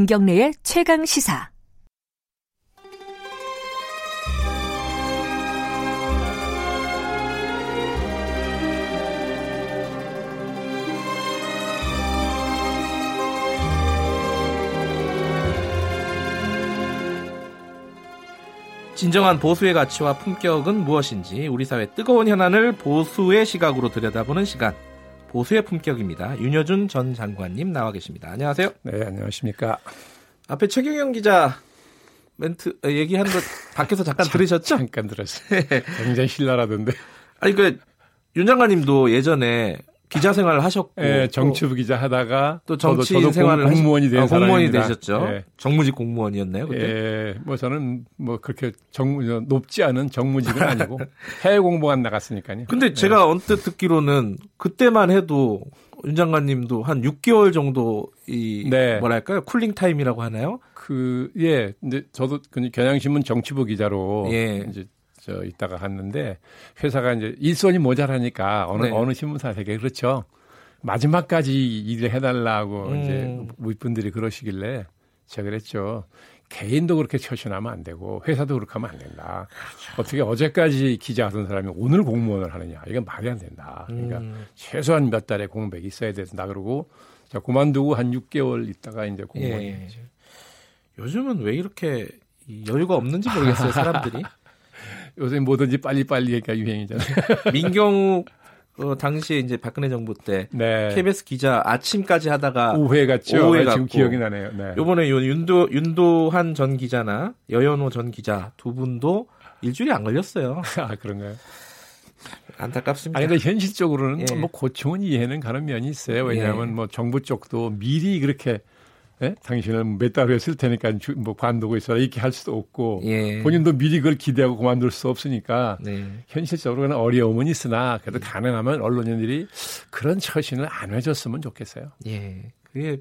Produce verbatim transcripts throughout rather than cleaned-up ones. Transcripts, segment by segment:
김경래의 최강시사. 진정한 보수의 가치와 품격은 무엇인지 우리 사회 뜨거운 현안을 보수의 시각으로 들여다보는 시간, 보수의 품격입니다. 윤여준 전 장관님 나와 계십니다. 안녕하세요. 네, 안녕하십니까. 앞에 최경영 기자 멘트 얘기한 거 밖에서 잠깐 들으셨죠? 잠깐 들었어요. 굉장히 신랄하던데. 아니 그 윤 장관님도 예전에 기자 생활을 하셨고, 네, 정치부 기자 하다가 또 정치인 저도, 저도 생활을 공무원이 하셨... 된 아, 공무원이 사람입니다. 되셨죠. 네. 정무직 공무원이었나요 그때? 예, 뭐 저는 뭐 그렇게 정무 높지 않은 정무직은 아니고 해외 공부만 나갔으니까요. 근데 네. 제가 언뜻 듣기로는 그때만 해도 윤 장관님도 한 육 개월 정도 이 네. 뭐랄까요 쿨링 타임이라고 하나요? 그 예, 근데 저도 경향신문 정치부 기자로 예. 이제. 저 있다가 갔는데 회사가 이제 일손이 모자라니까 어느 네. 어느 신문사 되게 그렇죠. 마지막까지 일을 해달라고 음. 이제 윗분들이 그러시길래 제가 그랬죠. 개인도 그렇게 처신하면 안 되고 회사도 그렇게 하면 안 된다. 그렇죠. 어떻게 어제까지 기자 하던 사람이 오늘 공무원을 하느냐. 이건 말이 안 된다. 그러니까 음. 최소한 몇 달의 공백이 있어야 된다. 그러고 자 그만두고 한 육 개월 있다가 이제 공무원이 예. 이제. 요즘은 왜 이렇게 여유가 없는지 모르겠어요. 사람들이. 요새 뭐든지 빨리빨리 얘기가 유행이잖아요. 민경우 어, 당시에 이제 박근혜 정부 때 네. 케이비에스 기자 아침까지 하다가 오후에 갔죠. 오후에 갔고. 지금 기억이 나네요. 네. 이번에 윤도, 윤도한 전 기자나 여연호 전 기자 두 분도 일주일이 안 걸렸어요. 아 그런가요? 안타깝습니다. 아니, 근데 현실적으로는 예. 뭐 고충은 이해는 가는 면이 있어요. 왜냐하면 예. 뭐 정부 쪽도 미리 그렇게 네? 당신은 몇 달 후에 쓸 테니까 뭐 관두고 있어라 이렇게 할 수도 없고 예. 본인도 미리 그걸 기대하고 그만둘 수 없으니까 네. 현실적으로는 어려움은 있으나 그래도 예. 가능하면 언론인들이 그런 처신을 안 해줬으면 좋겠어요. 예, 그게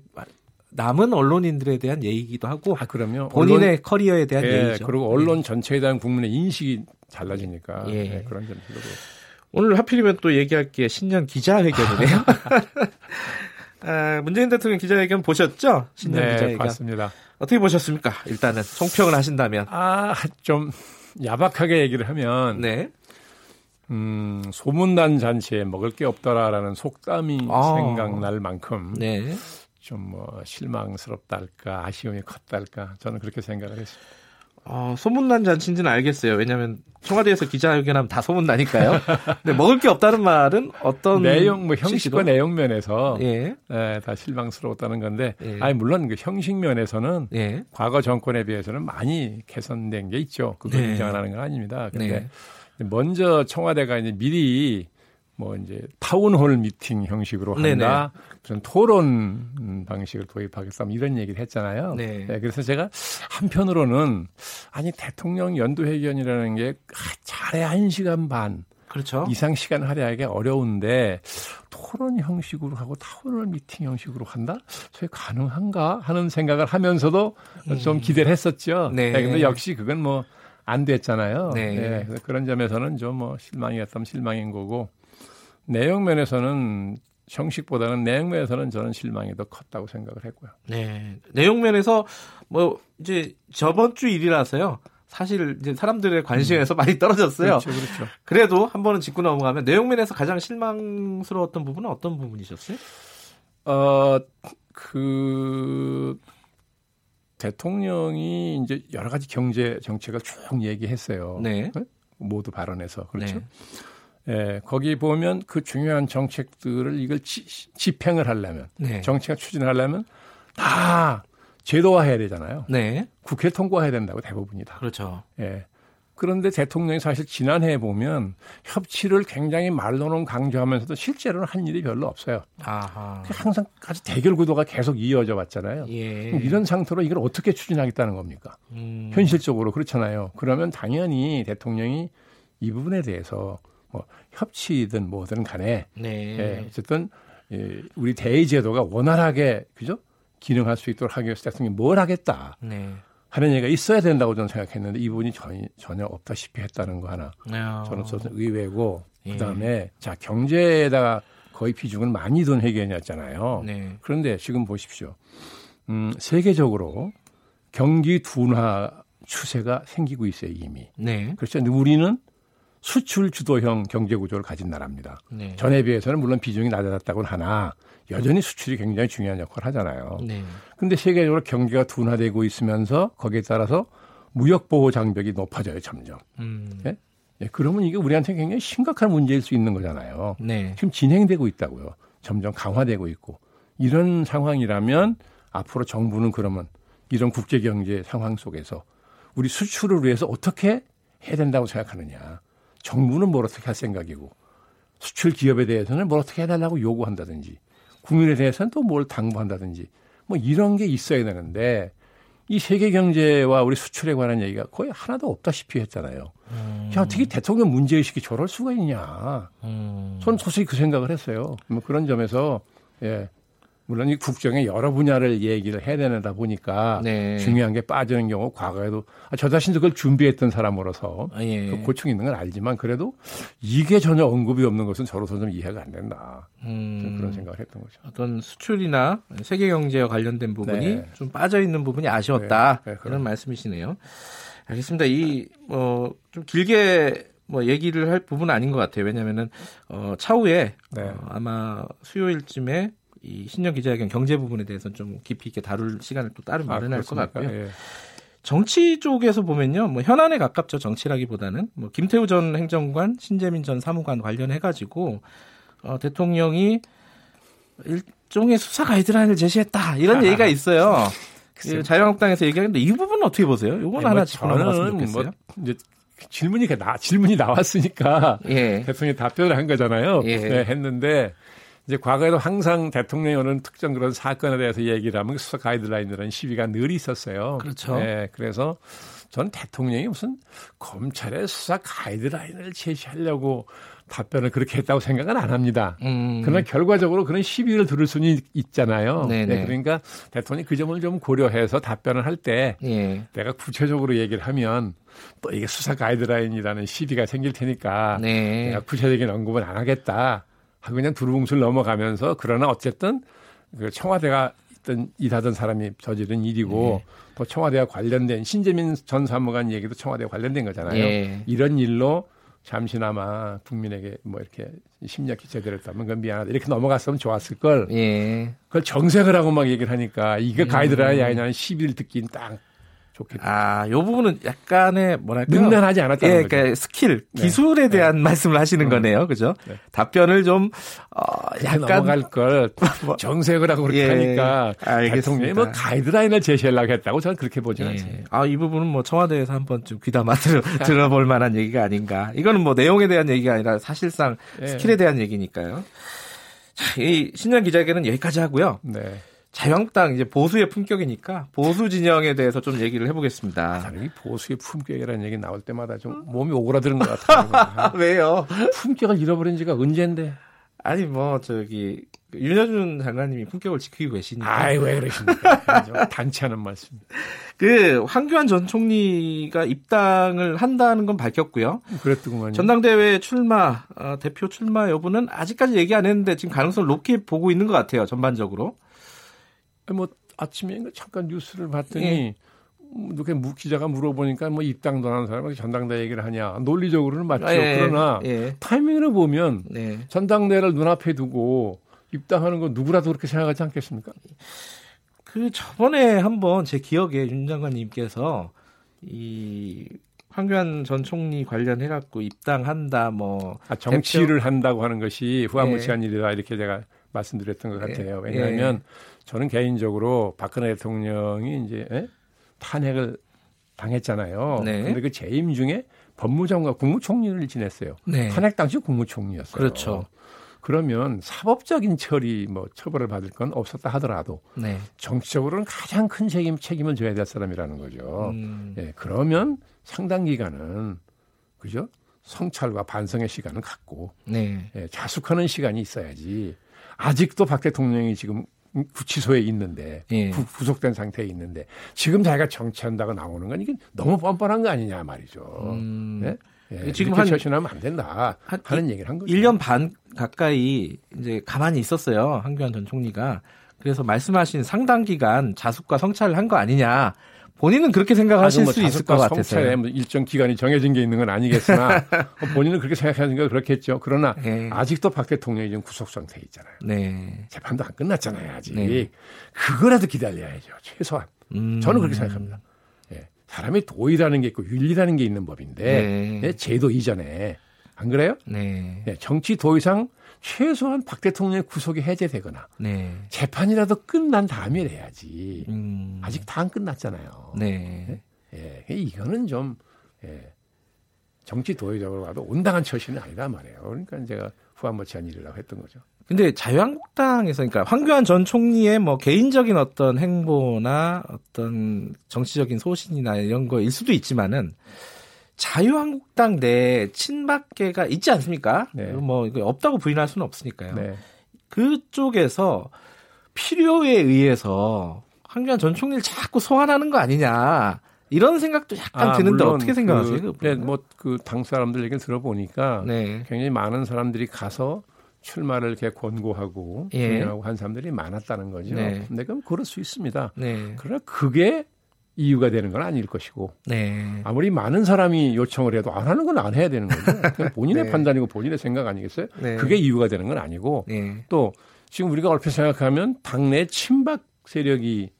남은 언론인들에 대한 예의이기도 하고 아, 그럼요. 본인의 언론, 커리어에 대한 예, 예의죠. 그리고 언론 예. 전체에 대한 국민의 인식이 달라지니까 예. 네, 그런 점도 오늘 하필이면 또 얘기할 게 신년 기자회견이네요. 아, 문재인 대통령 기자회견 보셨죠? 신년 네, 기자회견. 봤습니다. 어떻게 보셨습니까? 일단은 총평을 하신다면. 아, 좀 야박하게 얘기를 하면 네. 음, 소문난 잔치에 먹을 게 없더라라는 속담이 아. 생각날 만큼 네. 좀 뭐 실망스럽달까 아쉬움이 컸달까 저는 그렇게 생각을 했습니다. 어, 소문난 잔치인지는 알겠어요. 왜냐하면 청와대에서 기자회견하면 다 소문나니까요. 근데 먹을 게 없다는 말은 어떤 내용, 뭐 형식과 내용 면에서 예. 예, 다 실망스러웠다는 건데, 예. 아니 물론 그 형식 면에서는 예. 과거 정권에 비해서는 많이 개선된 게 있죠. 그걸 예. 인정하는 건 아닙니다. 그런데 네. 먼저 청와대가 이제 미리 뭐 이제 타운홀 미팅 형식으로 한다, 네네. 무슨 토론 방식을 도입하겠다, 이런 얘기를 했잖아요. 네. 네, 그래서 제가 한편으로는 아니 대통령 연두 회견이라는 게 잘해야 한 시간 반 그렇죠. 이상 시간 할애하기 어려운데 토론 형식으로 하고 타운홀 미팅 형식으로 한다, 저게 가능한가 하는 생각을 하면서도 음. 좀 기대를 했었죠. 네. 네, 근데 역시 그건 뭐 안 됐잖아요. 네. 네, 그래서 그런 점에서는 좀 뭐 실망이었다면 실망인 거고. 내용 면에서는 형식보다는 내용 면에서는 저는 실망이 더 컸다고 생각을 했고요. 네, 내용 면에서 뭐 이제 저번 주 일이라서요. 사실 이제 사람들의 관심에서 음. 많이 떨어졌어요. 그렇죠, 그렇죠. 그래도 한 번은 짚고 넘어가면 내용 면에서 가장 실망스러웠던 부분은 어떤 부분이셨어요? 어, 그 대통령이 이제 여러 가지 경제 정책을 쭉 얘기했어요. 네, 모두 발언해서 그렇죠. 네. 예, 거기 보면 그 중요한 정책들을 이걸 지, 집행을 하려면 네. 정책을 추진하려면 다 제도화해야 되잖아요. 네. 국회 통과해야 된다고 대부분이 다. 그렇죠. 예. 그런데 대통령이 사실 지난해 보면 협치를 굉장히 말로는 강조하면서도 실제로는 한 일이 별로 없어요. 아하. 항상 아주 대결 구도가 계속 이어져 왔잖아요. 예. 이런 상태로 이걸 어떻게 추진하겠다는 겁니까? 음. 현실적으로 그렇잖아요. 그러면 당연히 대통령이 이 부분에 대해서 뭐 협치든 뭐든 간에 네. 예, 어쨌든 예, 우리 대의 제도가 원활하게 그죠 기능할 수 있도록 하기 위해서 대통령이 뭘 하겠다 네. 하는 얘기가 있어야 된다고 저는 생각했는데 이 부분이 전혀, 전혀 없다시피 했다는 거 하나 어. 저는 저는 의외고 예. 그다음에 자 경제에다가 거의 비중을 많이 둔 회견이었잖아요. 네. 그런데 지금 보십시오. 음, 세계적으로 경기 둔화 추세가 생기고 있어요, 이미. 네. 그렇죠. 우리는 수출 주도형 경제 구조를 가진 나라입니다. 네. 전에 비해서는 물론 비중이 낮아졌다고는 하나 여전히 수출이 굉장히 중요한 역할을 하잖아요. 그런데 네. 세계적으로 경기가 둔화되고 있으면서 거기에 따라서 무역 보호 장벽이 높아져요, 점점. 음. 네? 네, 그러면 이게 우리한테 굉장히 심각한 문제일 수 있는 거잖아요. 네. 지금 진행되고 있다고요. 점점 강화되고 있고. 이런 상황이라면 앞으로 정부는 그러면 이런 국제경제 상황 속에서 우리 수출을 위해서 어떻게 해야 된다고 생각하느냐. 정부는 뭘 어떻게 할 생각이고 수출 기업에 대해서는 뭘 어떻게 해달라고 요구한다든지 국민에 대해서는 또 뭘 당부한다든지 뭐 이런 게 있어야 되는데 이 세계 경제와 우리 수출에 관한 얘기가 거의 하나도 없다시피 했잖아요. 음. 야, 어떻게 대통령 문제의식이 저럴 수가 있냐. 음. 저는 솔직히 그 생각을 했어요. 뭐 그런 점에서 예, 물론 이 국정의 여러 분야를 얘기를 해내다 보니까 네. 중요한 게 빠지는 경우 과거에도 아, 저 자신도 그걸 준비했던 사람으로서 아, 예. 그 고충이 있는 건 알지만 그래도 이게 전혀 언급이 없는 것은 저로서는 좀 이해가 안 된다. 음. 그런 생각을 했던 거죠. 어떤 수출이나 세계 경제와 관련된 부분이 네. 좀 빠져있는 부분이 아쉬웠다. 네. 네, 그런 말씀이시네요. 알겠습니다. 이, 어, 좀 길게 뭐 얘기를 할 부분은 아닌 것 같아요. 왜냐면은, 어, 차후에 네. 어, 아마 수요일쯤에 이 신년 기자회견 경제 부분에 대해서는 좀 깊이 있게 다룰 시간을 또 따로 마련할 아, 것 같고요. 예. 정치 쪽에서 보면요, 뭐 현안에 가깝죠. 정치라기보다는 뭐 김태우 전 행정관, 신재민 전 사무관 관련해 가지고 어, 대통령이 일종의 수사 가이드라인을 제시했다 이런 아, 얘기가 있어요. 예, 자유한국당에서 얘기하는데 이 부분은 어떻게 보세요? 이건 네, 하나 짚고 넘어갔으면 좋겠어요. 뭐 이제 질문이 나 질문이 나왔으니까 예. 대통령이 답변을 한 거잖아요. 예. 네, 했는데. 이제 과거에도 항상 대통령이 오는 특정 그런 사건에 대해서 얘기를 하면 수사 가이드라인이라는 시비가 늘 있었어요. 그렇죠. 네, 그래서 전 대통령이 무슨 검찰의 수사 가이드라인을 제시하려고 답변을 그렇게 했다고 생각은 안 합니다. 음. 그러나 결과적으로 그런 시비를 들을 수는 있잖아요. 네, 그러니까 대통령이 그 점을 좀 고려해서 답변을 할 때 예. 내가 구체적으로 얘기를 하면 또 이게 수사 가이드라인이라는 시비가 생길 테니까 네. 내가 구체적인 언급은 안 하겠다. 하고 그냥 두루뭉술 넘어가면서 그러나 어쨌든 그 청와대가 있던 일하던 사람이 저지른 일이고 네. 또 청와대와 관련된 신재민 전 사무관 얘기도 청와대와 관련된 거잖아요. 네. 이런 일로 잠시나마 국민에게 뭐 이렇게 심려하게 제대로했다면 그건 미안하다 이렇게 넘어갔으면 좋았을 걸. 네. 그걸 정색을 하고 막 얘기를 하니까 이게 가이드라인이 아니냐는 시비를 듣긴 딱. 좋겠죠. 아, 이 부분은 약간의 뭐랄까 능란하지 않았다는 예, 거죠. 그러니까 스킬, 네. 기술에 대한 네. 말씀을 하시는 음. 거네요, 그죠? 네. 답변을 좀 어, 약간 넘어갈 걸 정색을 하고 그렇게 예, 하니까 알겠습니다. 대통령이 뭐 가이드라인을 제시하려고 했다고 저는 그렇게 보지 예. 않습니다. 아, 이 부분은 뭐 청와대에서 한번 좀 귀담아 들어, 들어볼 만한 얘기가 아닌가. 이거는 뭐 내용에 대한 얘기가 아니라 사실상 예. 스킬에 대한 얘기니까요. 자, 이 신년 기자회견은 여기까지 하고요. 네. 자유한국당 이제 보수의 품격이니까 보수 진영에 대해서 좀 얘기를 해보겠습니다. 아, 이 보수의 품격이라는 얘기 나올 때마다 좀 몸이 오그라드는 것 같아요. 왜요? 품격을 잃어버린 지가 언젠데? 아니 뭐 저기 윤여준 장관님이 품격을 지키고 계시니까. 아이 왜 그러십니까? 단치 않은 말씀. 그 황교안 전 총리가 입당을 한다는 건 밝혔고요. 그랬더구만요. 전당대회 출마 어, 대표 출마 여부는 아직까지 얘기 안 했는데 지금 가능성을 높게 보고 있는 것 같아요. 전반적으로. 뭐 아침에 잠깐 뉴스를 봤더니 예. 이렇게 무 기자가 물어보니까 뭐 입당도 하는 사람한테 전당대회 얘기를 하냐 논리적으로는 맞죠. 예. 그러나 예. 타이밍을 보면 예. 전당대회를 눈앞에 두고 입당하는 거 누구라도 그렇게 생각하지 않겠습니까? 그 저번에 한번 제 기억에 윤 장관님께서 이 황교안 전 총리 관련해 갖고 입당한다 뭐 아, 정치를 대표... 한다고 하는 것이 후화무치한 예. 일이다 이렇게 제가 말씀드렸던 것 같아요. 예. 왜냐하면 예. 저는 개인적으로 박근혜 대통령이 이제 에? 탄핵을 당했잖아요. 그런데 네. 그 재임 중에 법무장관 국무총리를 지냈어요. 네. 탄핵 당시 국무총리였어요. 그렇죠. 그러면 사법적인 처리 뭐 처벌을 받을 건 없었다 하더라도 네. 정치적으로는 가장 큰 책임 책임을 져야 될 사람이라는 거죠. 음. 예, 그러면 상당 기간은 그죠 성찰과 반성의 시간을 갖고 네. 예, 자숙하는 시간이 있어야지. 아직도 박 대통령이 지금 구치소에 있는데 예. 구, 구속된 상태에 있는데 지금 자기가 정치한다고 나오는 건 이게 너무 뻔뻔한 거 아니냐 말이죠. 음, 네? 예, 지금 한 처신하면 안 된다 한, 하는 얘기를 한 거죠. 일 년 반 가까이 이제 가만히 있었어요. 한규환 전 총리가. 그래서 말씀하신 상당 기간 자숙과 성찰을 한 거 아니냐. 본인은 그렇게 생각하실 뭐 수 있을 것 같아서요. 성찰에 뭐 일정 기간이 정해진 게 있는 건 아니겠으나 본인은 그렇게 생각하니까 그렇겠죠. 그러나 네. 아직도 박 대통령이 지금 구속 상태에 있잖아요. 네. 재판도 안 끝났잖아요. 아직. 네. 그거라도 기다려야죠. 최소한. 음. 저는 그렇게 생각합니다. 예. 사람이 도의라는 게 있고 윤리라는 게 있는 법인데 네. 예. 제도 이전에. 안 그래요? 네. 예. 정치 도의상 최소한 박 대통령의 구속이 해제되거나 네. 재판이라도 끝난 다음에 해야지. 음. 아직 다 안 끝났잖아요. 네. 예, 이거는 좀 예, 정치 도의적으로 봐도 온당한 처신은 아니란 말이에요. 그러니까 제가 후한무치한 일이라고 했던 거죠. 근데 자유한국당에서 그러니까 황교안 전 총리의 뭐 개인적인 어떤 행보나 어떤 정치적인 소신이나 이런 거일 수도 있지만은. 자유한국당 내 친박계가 있지 않습니까? 네. 뭐 없다고 부인할 수는 없으니까요. 네. 그쪽에서 필요에 의해서 황교안 전 총리를 자꾸 소환하는 거 아니냐 이런 생각도 약간 아, 드는데 어떻게 생각하세요? 그, 네, 뭐 그 당 사람들 얘기 들어보니까 네. 굉장히 많은 사람들이 가서 출마를 이렇게 권고하고 권유하고 예. 한 사람들이 많았다는 거죠. 네. 근데 그럼 그럴 수 있습니다. 네. 그러나 그게 이유가 되는 건 아닐 것이고 네. 아무리 많은 사람이 요청을 해도 안 하는 건 안 해야 되는 거죠. 본인의 네. 판단이고 본인의 생각 아니겠어요? 네. 그게 이유가 되는 건 아니고 네. 또 지금 우리가 얼핏 생각하면 당내 친박 세력이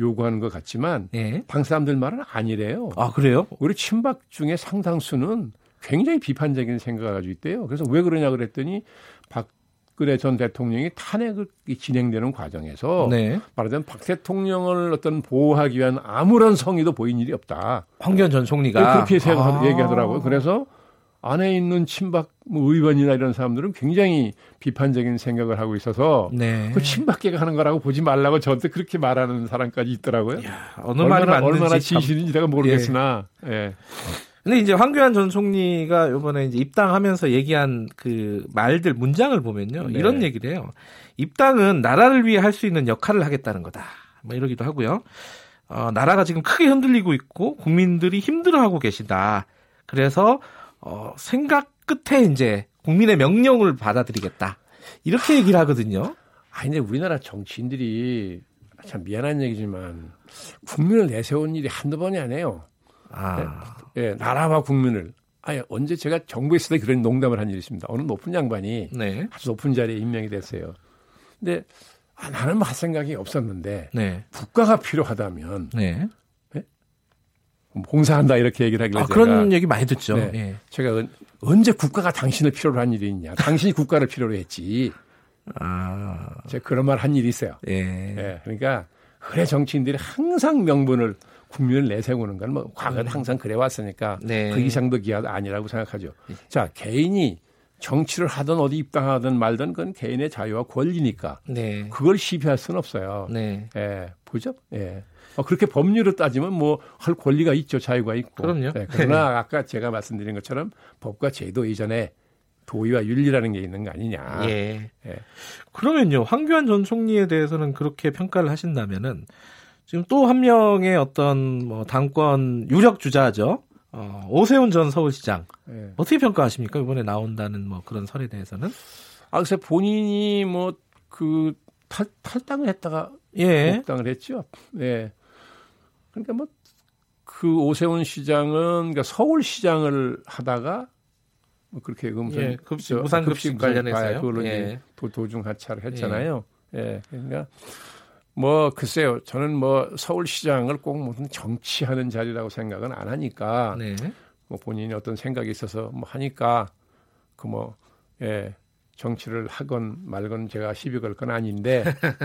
요구하는 것 같지만 네. 당 사람들 말은 아니래요. 아 그래요? 우리 친박 중에 상당수는 굉장히 비판적인 생각을 가지고 있대요. 그래서 왜 그러냐 그랬더니 박 박근혜 전 대통령이 탄핵이 진행되는 과정에서 네. 말하자면 박 대통령을 어떤 보호하기 위한 아무런 성의도 보인 일이 없다. 황교안 전 총리가. 그렇게 생각하, 아. 얘기하더라고요. 그래서 안에 있는 친박 의원이나 이런 사람들은 굉장히 비판적인 생각을 하고 있어서 네. 그 친박계가 하는 거라고 보지 말라고 저한테 그렇게 말하는 사람까지 있더라고요. 이야, 어느 얼마나, 말이 맞는지 얼마나 진실인지 내가 모르겠으나. 예. 예. 근데 이제 황교안 전 총리가 이번에 이제 입당하면서 얘기한 그 말들 문장을 보면요. 네. 이런 얘기를 해요. 입당은 나라를 위해 할 수 있는 역할을 하겠다는 거다. 뭐 이러기도 하고요. 어, 나라가 지금 크게 흔들리고 있고 국민들이 힘들어하고 계시다. 그래서 어, 생각 끝에 이제 국민의 명령을 받아들이겠다. 이렇게 얘기를 하거든요. 아, 근데 우리나라 정치인들이 참 미안한 얘기지만 국민을 내세운 일이 한두 번이 아니에요. 아. 네, 예, 나라와 국민을. 아예 언제 제가 정부에 있을 때 그런 농담을 한 일이 있습니다. 어느 높은 양반이 네. 아주 높은 자리에 임명이 됐어요. 근데 아, 나는 뭐 할 생각이 없었는데 네. 국가가 필요하다면 네. 네? 봉사한다 이렇게 얘기를 하길래 아, 제가 그런 얘기 많이 듣죠. 네, 예. 제가 언제 국가가 당신을 필요로 한 일이 있냐. 당신이 국가를 필요로 했지. 아, 제가 그런 말 한 일이 있어요. 예. 예, 그러니까 그래 정치인들이 항상 명분을 국민을 내세우는 건 뭐 과거는 음. 항상 그래 왔으니까 네. 그 이상도 기아도 아니라고 생각하죠. 자, 개인이 정치를 하든 어디 입당하든 말든 그건 개인의 자유와 권리니까 네. 그걸 시비할 수는 없어요. 네. 예, 보죠? 예. 어, 그렇게 법률로 따지면 뭐 할 권리가 있죠. 자유가 있고. 그럼요. 예, 그러나 아까 제가 말씀드린 것처럼 법과 제도 이전에 도의와 윤리라는 게 있는 거 아니냐. 예. 예. 그러면요. 황교안 전 총리에 대해서는 그렇게 평가를 하신다면은 지금 또 한 명의 어떤 뭐 당권 유력 주자죠. 어, 오세훈 전 서울시장. 네. 어떻게 평가하십니까? 이번에 나온다는 뭐 그런 설에 대해서는? 아, 글쎄 본인이 뭐 그 탈, 탈당을 했다가 예. 복당을 했죠. 예. 그러니까 뭐 그 오세훈 시장은 그러니까 서울시장을 하다가 뭐 그렇게 음성, 예. 급식, 저, 무상급식 급식 관련해서요. 그걸로 예. 도, 도중 하차를 했잖아요. 예. 예. 그러니까 뭐 글쎄요. 저는 뭐 서울시장을 꼭 무슨 정치하는 자리라고 생각은 안 하니까 네. 뭐 본인이 어떤 생각이 있어서 뭐 하니까 그 뭐 예, 정치를 하건 말건 제가 시비 걸 건 아닌데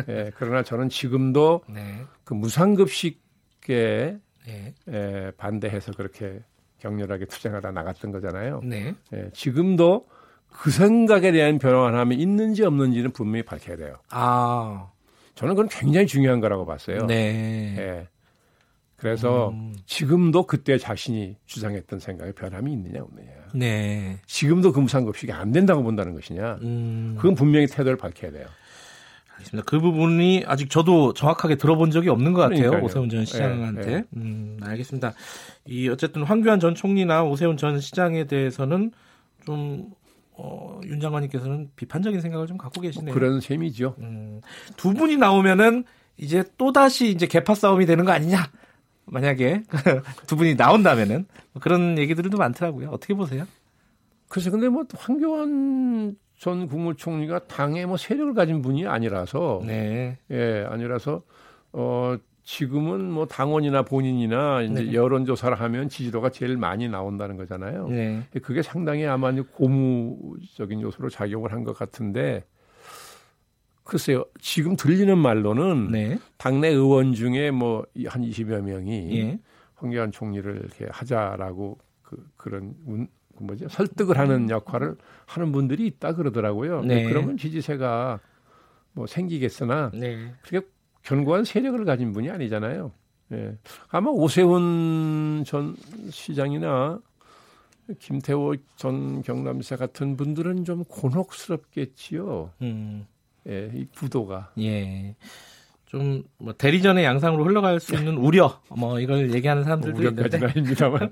예, 그러나 저는 지금도 네. 그 무상급식에 네. 예, 반대해서 그렇게 격렬하게 투쟁하다 나갔던 거잖아요. 네. 예, 지금도 그 생각에 대한 변화함이 있는지 없는지는 분명히 밝혀야 돼요. 아. 저는 그건 굉장히 중요한 거라고 봤어요. 네. 예. 그래서 음. 지금도 그때 자신이 주장했던 생각에 변함이 있느냐 없느냐. 네. 지금도 그 무상급식이 안 된다고 본다는 것이냐. 음. 그건 분명히 태도를 밝혀야 돼요. 알겠습니다. 그 부분이 아직 저도 정확하게 들어본 적이 없는 것 같아요. 그러니까요. 오세훈 전 시장한테. 예, 예. 음, 알겠습니다. 이 어쨌든 황교안 전 총리나 오세훈 전 시장에 대해서는 좀 어, 윤 장관님께서는 비판적인 생각을 좀 갖고 계시네요. 뭐 그런 셈이죠. 음, 두 분이 나오면은 이제 또다시 이제 개파 싸움이 되는 거 아니냐. 만약에 두 분이 나온다면은 그런 얘기들도 많더라고요. 어떻게 보세요? 글쎄, 근데 뭐 황교안 전 국무총리가 당의 뭐 세력을 가진 분이 아니라서, 네, 예, 아니라서 어 지금은 뭐 당원이나 본인이나 이제 네. 여론조사를 하면 지지도가 제일 많이 나온다는 거잖아요. 네. 그게 상당히 아마 고무적인 요소로 작용을 한 것 같은데. 글쎄요, 지금 들리는 말로는 네. 당내 의원 중에 뭐 한 이십여 명이 예. 황교안 총리를 이렇게 하자라고 그, 그런 운, 뭐지? 설득을 하는 역할을 하는 분들이 있다 그러더라고요. 네. 그러면 지지세가 뭐 생기겠으나 네. 그렇게 견고한 세력을 가진 분이 아니잖아요. 예. 아마 오세훈 전 시장이나 김태우 전 경남지사 같은 분들은 좀 곤혹스럽겠지요. 음. 예, 이 구도가 예, 좀 뭐 대리전의 양상으로 흘러갈 수 있는 우려, 뭐 이걸 얘기하는 사람들도 뭐 우려까지는 아닙니다만.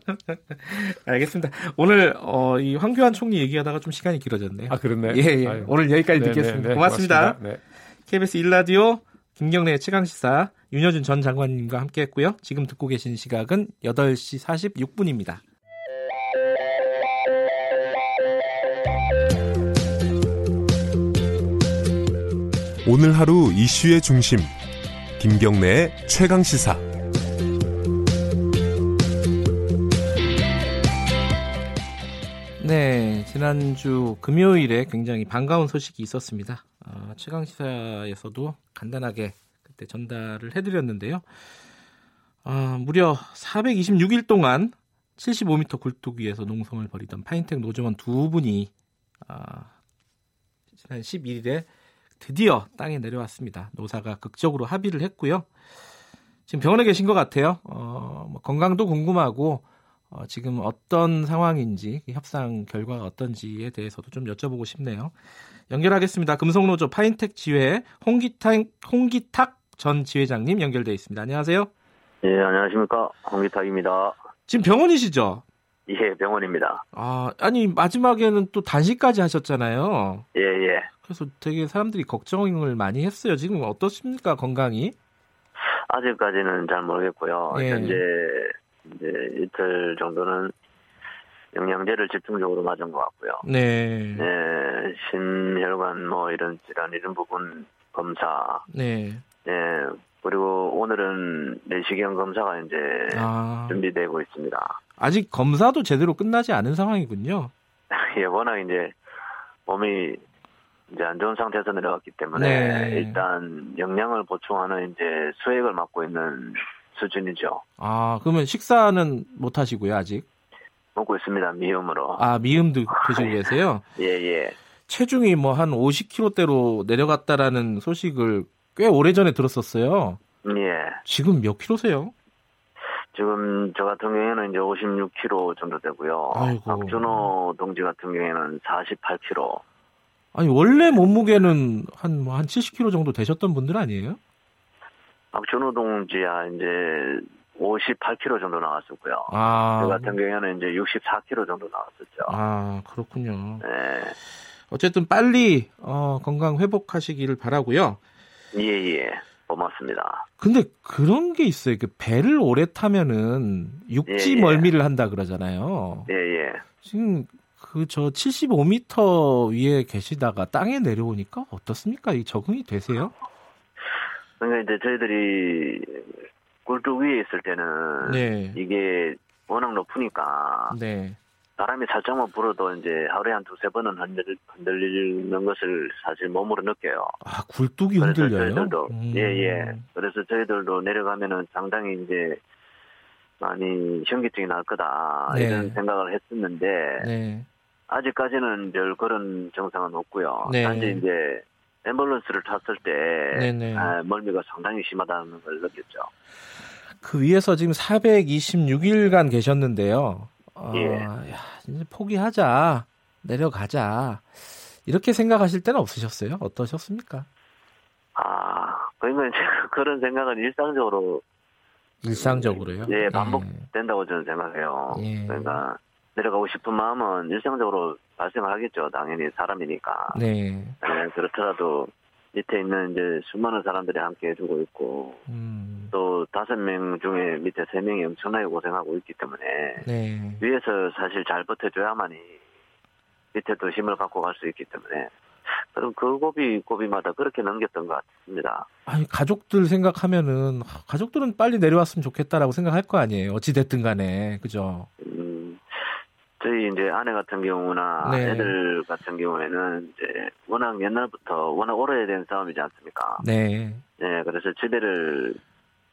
알겠습니다. 오늘 어, 이 황교안 총리 얘기하다가 좀 시간이 길어졌네요. 아 그렇네요. 예, 예. 오늘 여기까지 네네, 듣겠습니다. 네네, 고맙습니다. 고맙습니다. 네. 케이비에스 일 라디오 김경래 최강시사 윤여준 전 장관님과 함께했고요. 지금 듣고 계신 시각은 여덟 시 사십육 분입니다. 오늘 하루 이슈의 중심 김경래의 최강시사. 네, 지난주 금요일에 굉장히 반가운 소식이 있었습니다. 어, 최강시사에서도 간단하게 그때 전달을 해드렸는데요. 어, 무려 사백이십육 일 동안 칠십오 미터 굴뚝 위에서 농성을 벌이던 파인텍 노조원 두 분이 어, 지난 십일 일에 드디어 땅에 내려왔습니다. 노사가 극적으로 합의를 했고요. 지금 병원에 계신 것 같아요. 어, 뭐 건강도 궁금하고 어, 지금 어떤 상황인지 협상 결과가 어떤지에 대해서도 좀 여쭤보고 싶네요. 연결하겠습니다. 금성노조 파인텍 지회 홍기탁, 홍기탁 전 지회장님 연결되어 있습니다. 안녕하세요. 예, 안녕하십니까. 홍기탁입니다. 지금 병원이시죠? 예, 병원입니다. 아, 아니 마지막에는 또 단식까지 하셨잖아요. 예, 예. 그래서 되게 사람들이 걱정을 많이 했어요. 지금 어떠십니까, 건강이? 아직까지는 잘 모르겠고요. 예. 현재 이제 이틀 정도는 영양제를 집중적으로 맞은 것 같고요. 네. 네, 신혈관 뭐 이런 질환 이런 부분 검사. 네. 네. 그리고 오늘은 내시경 검사가 이제 아. 준비되고 있습니다. 아직 검사도 제대로 끝나지 않은 상황이군요. 예, 워낙 이제 몸이 이제 안 좋은 상태에서 내려왔기 때문에 네. 일단 영양을 보충하는 이제 수액을 맡고 있는 수준이죠. 아, 그러면 식사는 못 하시고요, 아직? 먹고 있습니다, 미음으로. 아, 미음도 드시고 계세요? 예, 예. 체중이 뭐 한 오십 킬로그램대로 내려갔다라는 소식을 꽤 오래전에 들었었어요. 예. 지금 몇 킬로세요? 지금 저 같은 경우에는 이제 오십육 킬로그램 정도 되고요. 아이고. 박준호 동지 같은 경우에는 사십팔 킬로그램. 아니 원래 몸무게는 한 뭐 한 칠십 킬로그램 정도 되셨던 분들 아니에요? 박준호 동지야 이제 오십팔 킬로그램 정도 나왔었고요. 아. 저 같은 경우에는 이제 육십사 킬로그램 정도 나왔었죠. 아 그렇군요. 네. 어쨌든 빨리 어, 건강 회복하시기를 바라고요. 예예. 예. 고맙습니다. 근데 그런 게 있어요. 그 배를 오래 타면은 육지 예, 예. 멀미를 한다 그러잖아요. 예예. 예. 지금 그 저 칠십오 미터 위에 계시다가 땅에 내려오니까 어떻습니까? 이 적응이 되세요? 그러니까 이제 저희들이 굴뚝 위에 있을 때는 네. 이게 워낙 높으니까 네. 바람이 살짝만 불어도 이제 하루에 한 두세 번은 흔들, 흔들리는 것을 사실 몸으로 느껴요. 아, 굴뚝이 흔들려요? 저희들도 음. 예, 예. 그래서 저희들도 내려가면은 상당히 이제 많이 현기증이 날 거다 네. 이런 생각을 했었는데 네. 아직까지는 별 그런 증상은 없고요. 네. 단지 이제 앰뷸런스를 탔을 때 네, 네. 아, 멀미가 상당히 심하다는 걸 느꼈죠. 그 위에서 지금 사백이십육 일간 계셨는데요. 어, 예. 야, 이제 포기하자, 내려가자 이렇게 생각하실 때는 없으셨어요? 어떠셨습니까? 아, 그러니까 이제 그런 생각은 일상적으로요. 예, 반복된다고 저는 생각해요. 예. 그러니까 내려가고 싶은 마음은 일상적으로 발생하겠죠. 당연히 사람이니까. 네. 네, 그렇더라도 밑에 있는 이제 수많은 사람들이 함께 해주고 있고, 음. 또 다섯 명 중에 밑에 세 명이 엄청나게 고생하고 있기 때문에, 네. 위에서 사실 잘 버텨줘야만이 밑에도 힘을 갖고 갈 수 있기 때문에, 그럼 그 고비 고비마다 그렇게 넘겼던 것 같습니다. 아니, 가족들 생각하면은 가족들은 빨리 내려왔으면 좋겠다라고 생각할 거 아니에요. 어찌 됐든 간에, 그죠? 음, 저희 이제 아내 같은 경우나 네. 애들 같은 경우에는 이제 워낙 옛날부터 워낙 오래된 싸움이지 않습니까? 네. 네, 그래서 집에를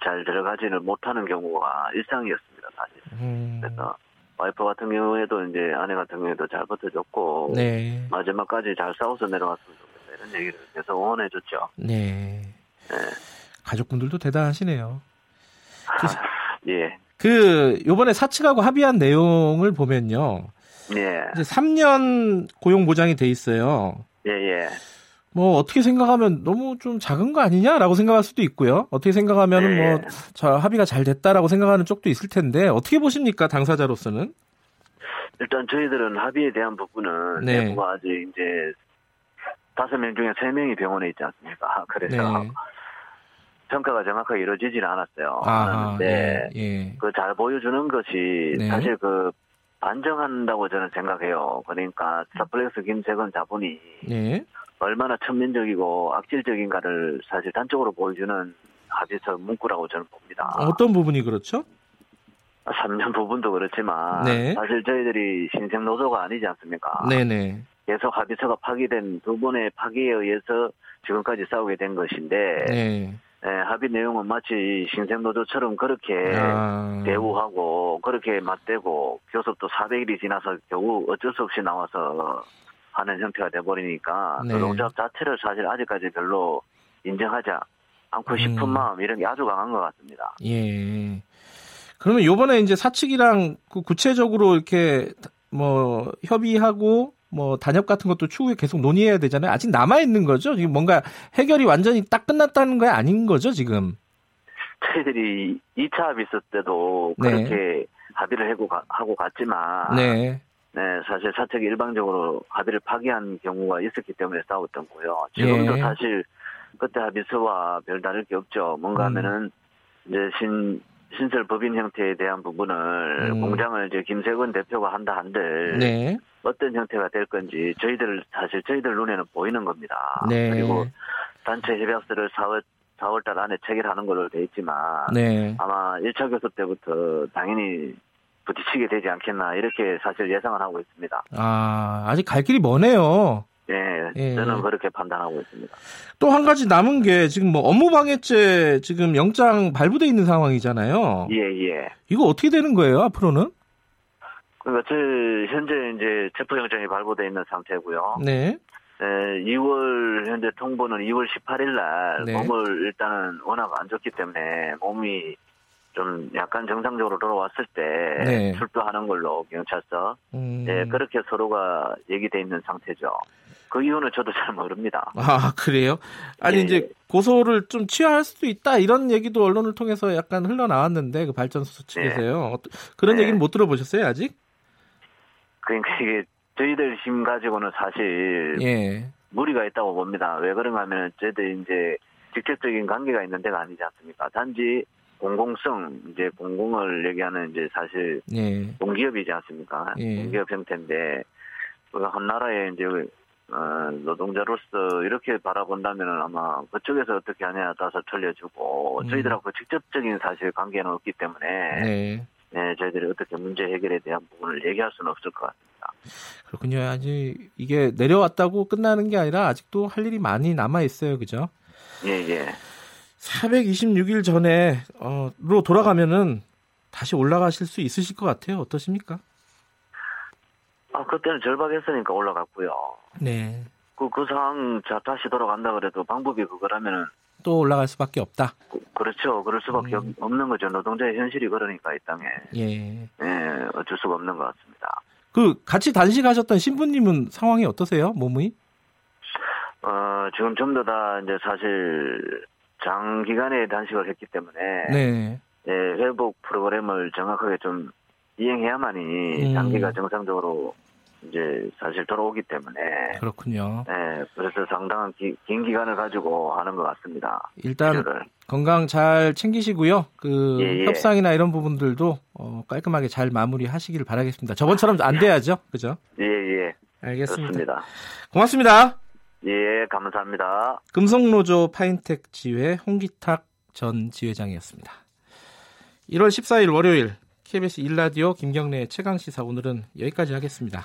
잘 들어가지는 못하는 경우가 일상이었습니다, 사실. 음. 그래서. 와이프 같은 경우에도 이제 아내 같은 경우에도 잘 버텨줬고 네. 마지막까지 잘 싸워서 내려왔으면 좋겠다 이런 얘기를 계속 응원해줬죠. 네. 네. 가족분들도 대단하시네요. 예. 네. 그 이번에 사측하고 합의한 내용을 보면요. 네. 이제 삼 년 고용 보장이 돼 있어요. 예예. 예. 뭐 어떻게 생각하면 너무 좀 작은 거 아니냐라고 생각할 수도 있고요. 어떻게 생각하면 네. 뭐 자, 합의가 잘 됐다라고 생각하는 쪽도 있을 텐데 어떻게 보십니까 당사자로서는? 일단 저희들은 합의에 대한 부분은 네. 내부가 아직 이제 다섯 명 중에 세 명이 병원에 있지 않습니까? 그래서 네. 평가가 정확하게 이루어지지는 않았어요. 아, 네. 예. 그 잘 보여주는 것이 네. 사실 그 반정한다고 저는 생각해요. 그러니까 트라플렉스 김재근 자본이. 네. 얼마나 천민적이고 악질적인가를 사실 단적으로 보여주는 합의서 문구라고 저는 봅니다. 어떤 부분이 그렇죠? 삼 년 부분도 그렇지만 네. 사실 저희들이 신생 노조가 아니지 않습니까? 네네. 계속 합의서가 파기된 두 번의 파기에 의해서 지금까지 싸우게 된 것인데 네. 네, 합의 내용은 마치 신생 노조처럼 그렇게 아... 대우하고 그렇게 맞대고 교섭도 사백 일이 지나서 겨우 어쩔 수 없이 나와서 하는 형태가 돼버리니까 네. 노동조합 자체를 사실 아직까지 별로 인정하지 않고 싶은 음. 마음 이런 게 아주 강한 것 같습니다. 예. 그러면 이번에 이제 사측이랑 구체적으로 이렇게 뭐 협의하고 뭐 단협 같은 것도 추후에 계속 논의해야 되잖아요. 아직 남아 있는 거죠. 지금 뭔가 해결이 완전히 딱 끝났다는 거 아닌 거죠 지금. 저희들이 이 차 합의 있을 때도 그렇게 네. 합의를 하고, 가, 하고 갔지만. 네. 네, 사실 사측이 일방적으로 합의를 파기한 경우가 있었기 때문에 싸웠던 거고요. 지금도 예. 사실 그때 합의서와 별다를 게 없죠. 뭔가 하면은 이제 신 신설 법인 형태에 대한 부분을 음. 공장을 이제 김세근 대표가 한다 한들 네. 어떤 형태가 될 건지 저희들 사실 저희들 눈에는 보이는 겁니다. 네. 그리고 단체 협약서를 사월 사월달 안에 체결하는 걸로 돼 있지만 네. 아마 일 차 교섭 때부터 당연히 부딪히게 되지 않겠나 이렇게 사실 예상을 하고 있습니다. 아, 아직 갈 길이 머네요. 네, 예. 저는 그렇게 판단하고 있습니다. 또 한 가지 남은 게 지금 뭐 업무방해죄 지금 영장 발부돼 있는 상황이잖아요. 예, 예. 이거 어떻게 되는 거예요 앞으로는? 그러니까 저 현재 이제 체포영장이 발부돼 있는 상태고요. 네. 네, 이월 현재 통보는 이월 십팔일 날 네. 몸을 일단은 워낙 안 좋기 때문에 몸이 좀 약간 정상적으로 돌아왔을 때 네. 출두하는 걸로 경찰서 음... 네, 그렇게 서로가 얘기돼 있는 상태죠. 그 이유는 저도 잘 모릅니다. 아 그래요? 아니 예, 이제 고소를 좀 취할 수도 있다 이런 얘기도 언론을 통해서 약간 흘러나왔는데 그 발전소 측에서요. 예. 그런 예. 얘기는 못 들어보셨어요 아직? 그러니까 이게 저희들 힘 가지고는 사실 예. 무리가 있다고 봅니다. 왜 그런가 하면 저희들 이제 직접적인 관계가 있는 데가 아니지 않습니까? 단지 공공성, 이제 공공을 얘기하는 이제 사실 예. 공기업이지 않습니까? 예. 공기업 형태인데 우리가 한 나라의 이제 어, 노동자로서 이렇게 바라본다면은 아마 그쪽에서 어떻게 하냐에 따라서 틀려주고 음. 저희들하고 직접적인 사실 관계는 없기 때문에 네. 네, 저희들이 어떻게 문제 해결에 대한 부분을 얘기할 수는 없을 것 같습니다. 그렇군요. 아직 이게 내려왔다고 끝나는 게 아니라 아직도 할 일이 많이 남아 있어요, 그죠? 예, 예. 사백이십육 일 전에 어로 돌아가면은 다시 올라가실 수 있으실 것 같아요. 어떠십니까? 아 그때는 절박했으니까 올라갔고요. 네. 그, 그 상황 자 다시 돌아간다 그래도 방법이 그거라면은 또 올라갈 수밖에 없다. 그, 그렇죠. 그럴 수밖에 음. 없는 거죠. 노동자의 현실이 그러니까 이 땅에. 예. 예. 어쩔 수가 없는 것 같습니다. 그 같이 단식하셨던 신부님은 상황이 어떠세요? 몸이? 어 지금 전부 다 이제 사실. 장기간의 단식을 했기 때문에 네. 예, 회복 프로그램을 정확하게 좀 이행해야만이 음. 장기가 정상적으로 이제 사실 돌아오기 때문에. 그렇군요. 네, 그래서 상당한 기, 긴 기간을 가지고 하는 것 같습니다. 일단 치료를. 건강 잘 챙기시고요. 그 예, 예. 협상이나 이런 부분들도 어, 깔끔하게 잘 마무리하시길 바라겠습니다. 저번처럼 안 돼야죠, 그죠? 예, 예. 알겠습니다. 그렇습니다. 고맙습니다. 예, 감사합니다. 금성노조 파인텍 지회 홍기탁 전 지회장이었습니다. 일월 십사일 월요일 케이비에스 일 라디오 김경래의 최강시사 오늘은 여기까지 하겠습니다.